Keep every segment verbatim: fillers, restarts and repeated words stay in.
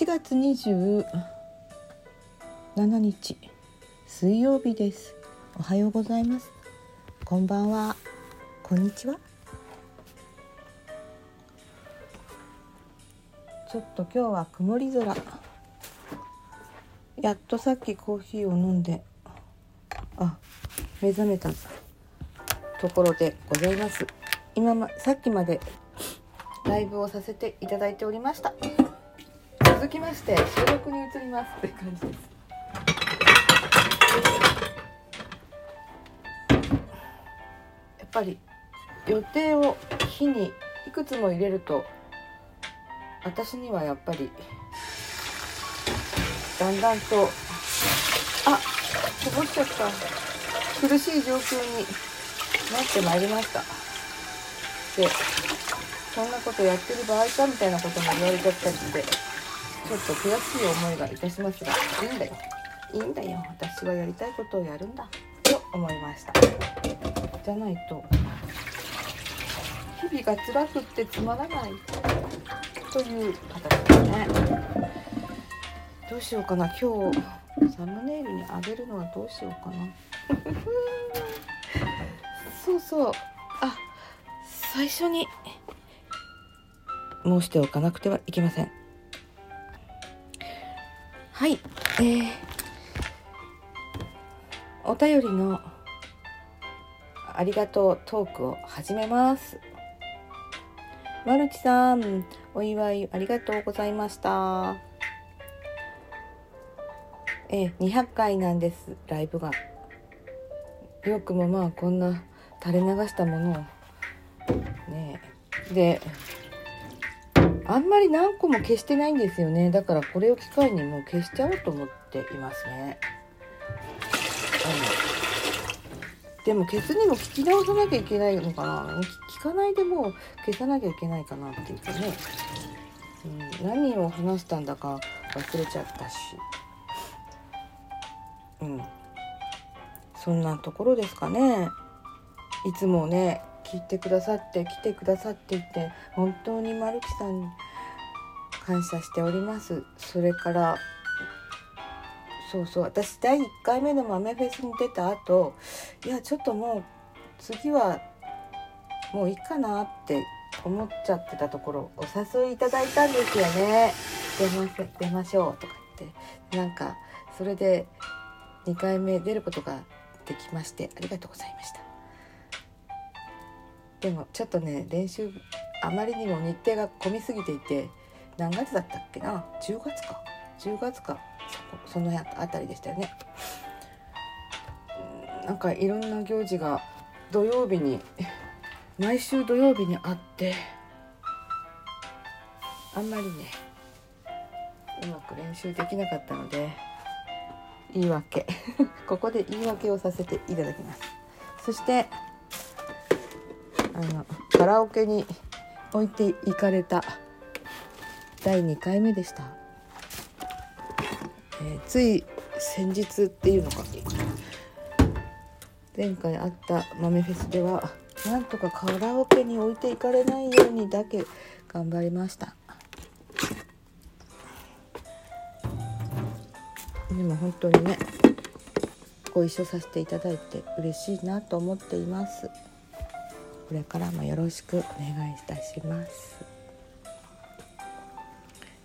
しがつにじゅうしちにち水曜日です。おはようございます、こんばんは、こんにちは。ちょっと今日は曇り空。やっとさっきコーヒーを飲んであ目覚めたところでございます。今まさっきまでライブをさせていただいておりました。続きまして収録に移りますって感じです。やっぱり予定を日にいくつも入れると私にはやっぱりだんだんとあこぼしちゃった苦しい状況になってまいりました。でそんなことやってる場合かみたいなことも言われちゃったりして。ちょっと悔しい思いがいたしますが、いいんだよ、いいんだよ、私はやりたいことをやるんだと思いました。じゃないと日々が辛くってつまらないという形ですね。どうしようかな、今日サムネイルにあげるのはどうしようかなそうそう、あ、最初に申しておかなくてはいけません。はい、えー、お便りのありがとうトークを始めます。マルチさん、お祝いありがとうございました。えー、にひゃっかいなんです、ライブが。よくもまあこんな垂れ流したものをねえ。であんまり何個も消してないんですよね。だからこれを機会にもう消しちゃおうと思っていますね。あのでも消すにも聞き直さなきゃいけないのかな。聞かないでもう消さなきゃいけないかなっていうかね、うん、何を話したんだか忘れちゃったし、うん、そんなところですかね。いつもね聞いてくださって来てくださっていて本当にマルキさんに感謝しております。それからそうそう私だいいっかいめの豆フェスに出た後、いやちょっともう次はもういいかなって思っちゃってたところお誘いいただいたんですよね。出ませ、出ましょうとか言ってなんかそれでにかいめ出ることができましてありがとうございました。でもちょっとね練習あまりにも日程が混みすぎていて何月だったっけなじゅうがつかじゅうがつか そ, その辺あたりでしたよね。なんかいろんな行事が土曜日に毎週土曜日にあってあんまりねうまく練習できなかったので言い訳ここで言い訳をさせていただきます。そしてあのカラオケに置いていかれただいにかいめでした、えー、つい先日っていうのか前回あった豆フェスではなんとかカラオケに置いていかれないようにだけ頑張りました。でも本当にねご一緒させていただいて嬉しいなと思っています。これからもよろしくお願いいたします、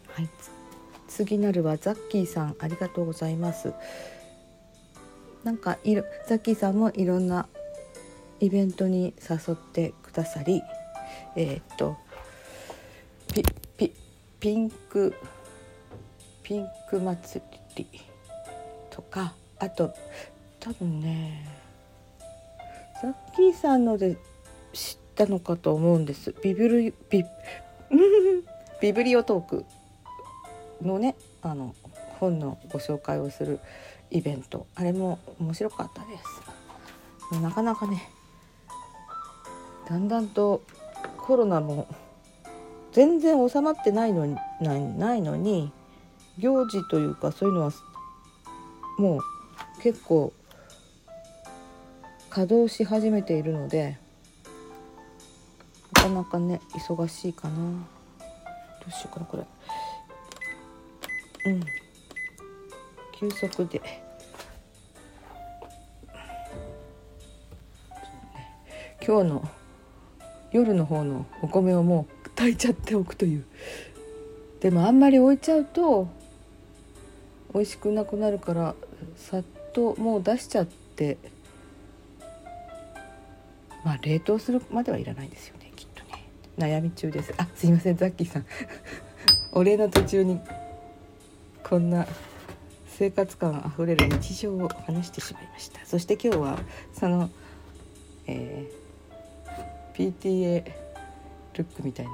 はい、次なるはザッキーさんありがとうございます。なんかいるザッキーさんもいろんなイベントに誘ってくださりえー、っとピピピンクピンク祭りとかあと多分ねザッキーさんので知ったのかと思うんです。ビブリビビブリオトークのねあの本のご紹介をするイベントあれも面白かったです。なかなかねだんだんとコロナも全然収まってないのにない、ないのに行事というかそういうのはもう結構稼働し始めているのでなかなかね忙しいかな。どうしようかなこれうん、急速で今日の夜の方のお米をもう炊いちゃっておくという。でもあんまり置いちゃうと美味しくなくなるから、さっともう出しちゃって、まあ冷凍するまではいらないんですよね、きっとね。悩み中です。あ、すいません、ザッキーさんお礼の途中にこんな生活感あふれる日常を話してしまいました。そして今日はその、えー、ピーティーエー ルックみたいな、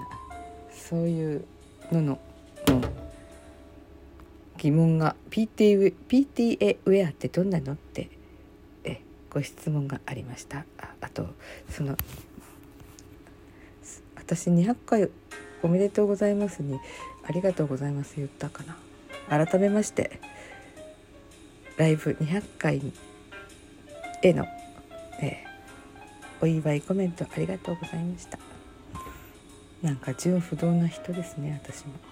そういうのの、うん、疑問が ピーティーエー, ピーティーエー ウェアってどんなのってえご質問がありました。 あ, あとその私にひゃっかいおめでとうございますにありがとうございます言ったかな。改めましてライブにひゃっかいへの、えー、お祝いコメントありがとうございました。なんか純不動な人ですね、私も。